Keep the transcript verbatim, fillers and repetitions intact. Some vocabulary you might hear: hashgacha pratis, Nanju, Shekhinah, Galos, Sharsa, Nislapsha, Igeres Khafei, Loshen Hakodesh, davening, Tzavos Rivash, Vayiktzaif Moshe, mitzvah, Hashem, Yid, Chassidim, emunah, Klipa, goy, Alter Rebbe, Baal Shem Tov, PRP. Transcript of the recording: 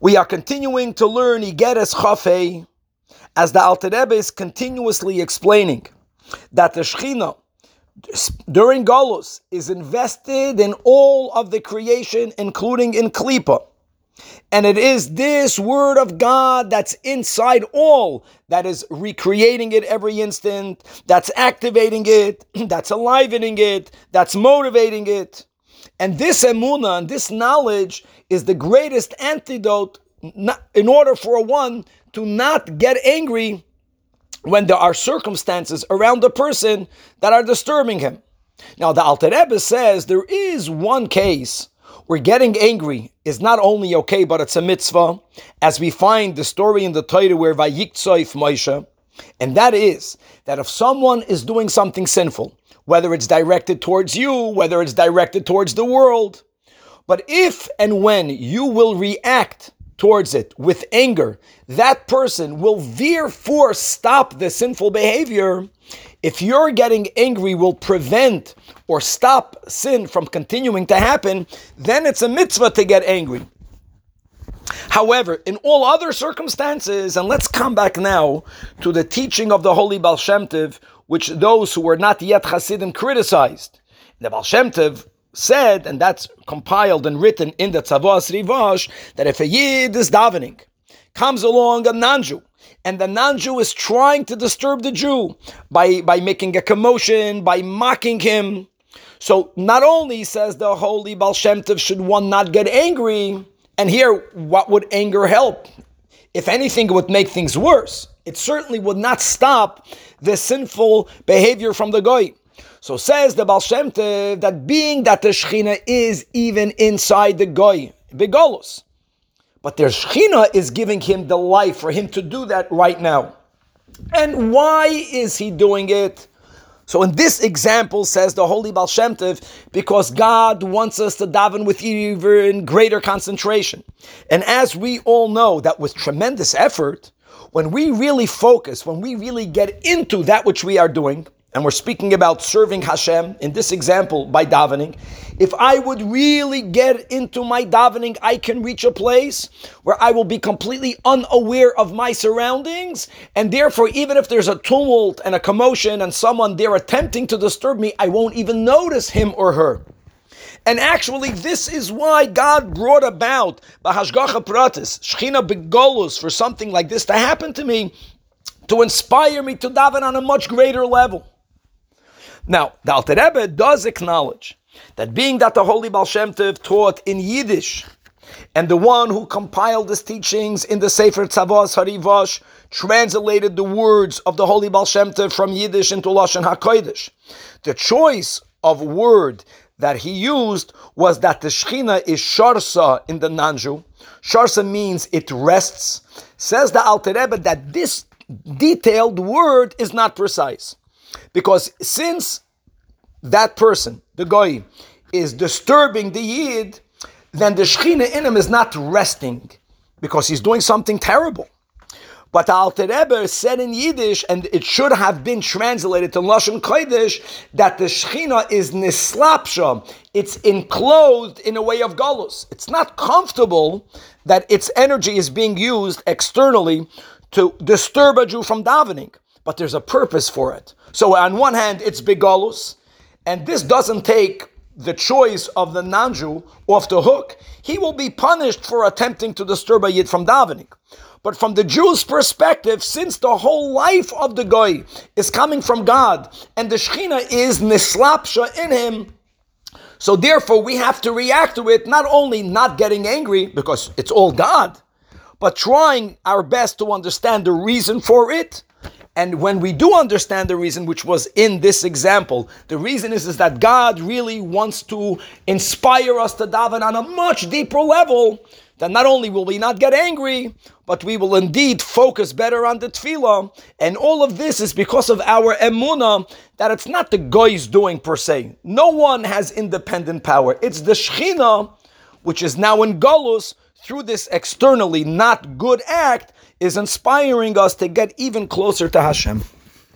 We are continuing to learn Igeres Khafei, as the Alter Rebbe is continuously explaining that the Shekhinah during Galos is invested in all of the creation, including in Klipa. And it is this word of God that's inside all, that is recreating it every instant, that's activating it, that's enlivening it, that's motivating it. And this emunah, and this knowledge, is the greatest antidote in order for one to not get angry when there are circumstances around the person that are disturbing him. Now the Alter Rebbe says there is one case where getting angry is not only okay, but it's a mitzvah, as we find the story in the Torah where Vayiktzaif Moshe, and that is that if someone is doing something sinful, whether it's directed towards you, whether it's directed towards the world, but if and when you will react towards it with anger, that person will therefore stop the sinful behavior. If you're getting angry will prevent or stop sin from continuing to happen, then it's a mitzvah to get angry. However, in all other circumstances, and let's come back now to the teaching of the holy Baal Shem Tov, which those who were not yet Chassidim criticized. The Baal Shem Tov said, and that's compiled and written in the Tzavos Rivash, that if a Yid is davening, comes along a Nanju, and the Nanju is trying to disturb the Jew by, by making a commotion, by mocking him. So not only says the holy Baal Shem Tov should one not get angry, and here, what would anger help? If anything, it would make things worse. It certainly would not stop the sinful behavior from the goy. So says the Baal Shem Tov that being that the Shekhinah is even inside the goy, begolos, but the Shekhinah is giving him the life for him to do that right now. And why is he doing it? So in this example, says the holy Baal Shem Tov, because God wants us to daven with even greater concentration. And as we all know, that with tremendous effort, when we really focus, when we really get into that which we are doing, and we're speaking about serving Hashem, in this example, by davening, if I would really get into my davening, I can reach a place where I will be completely unaware of my surroundings, and therefore, even if there's a tumult and a commotion and someone there attempting to disturb me, I won't even notice him or her. And actually, this is why God brought about the hashgacha pratis, Shekhinah begolus, for something like this to happen to me, to inspire me to daven on a much greater level. Now, the Alter Rebbe does acknowledge that being that the holy Baal Shem Tov taught in Yiddish, and the one who compiled his teachings in the Sefer Tzavos Rivash translated the words of the holy Baal Shem Tov from Yiddish into Loshen Hakodesh. The choice of word that he used was that the Shekhinah is Sharsa in the Nanju. Sharsa means it rests. Says the Alter Rebbe that this detailed word is not precise, because since that person, the goy, is disturbing the Yid, then the Shekhinah in him is not resting, because he's doing something terrible. But the Alter Rebbe said in Yiddish, and it should have been translated to Loshen Kodesh, that the Shekhinah is Nislapsha. It's enclosed in a way of Galos. It's not comfortable that its energy is being used externally to disturb a Jew from davening, but there's a purpose for it. So on one hand, it's begalus, and this doesn't take the choice of the non-Jew off the hook. He will be punished for attempting to disturb a Yid from davening. But from the Jew's perspective, since the whole life of the goy is coming from God, and the Shekhinah is nislapsha in him, so therefore we have to react to it, not only not getting angry, because it's all God, but trying our best to understand the reason for it. And when we do understand the reason, which was in this example, the reason is, is that God really wants to inspire us to daven on a much deeper level, that not only will we not get angry, but we will indeed focus better on the tefillah. And all of this is because of our emunah, that it's not the goy's doing per se. No one has independent power. It's the Shekhinah, which is now in Galus, through this externally not good act, is inspiring us to get even closer to Hashem.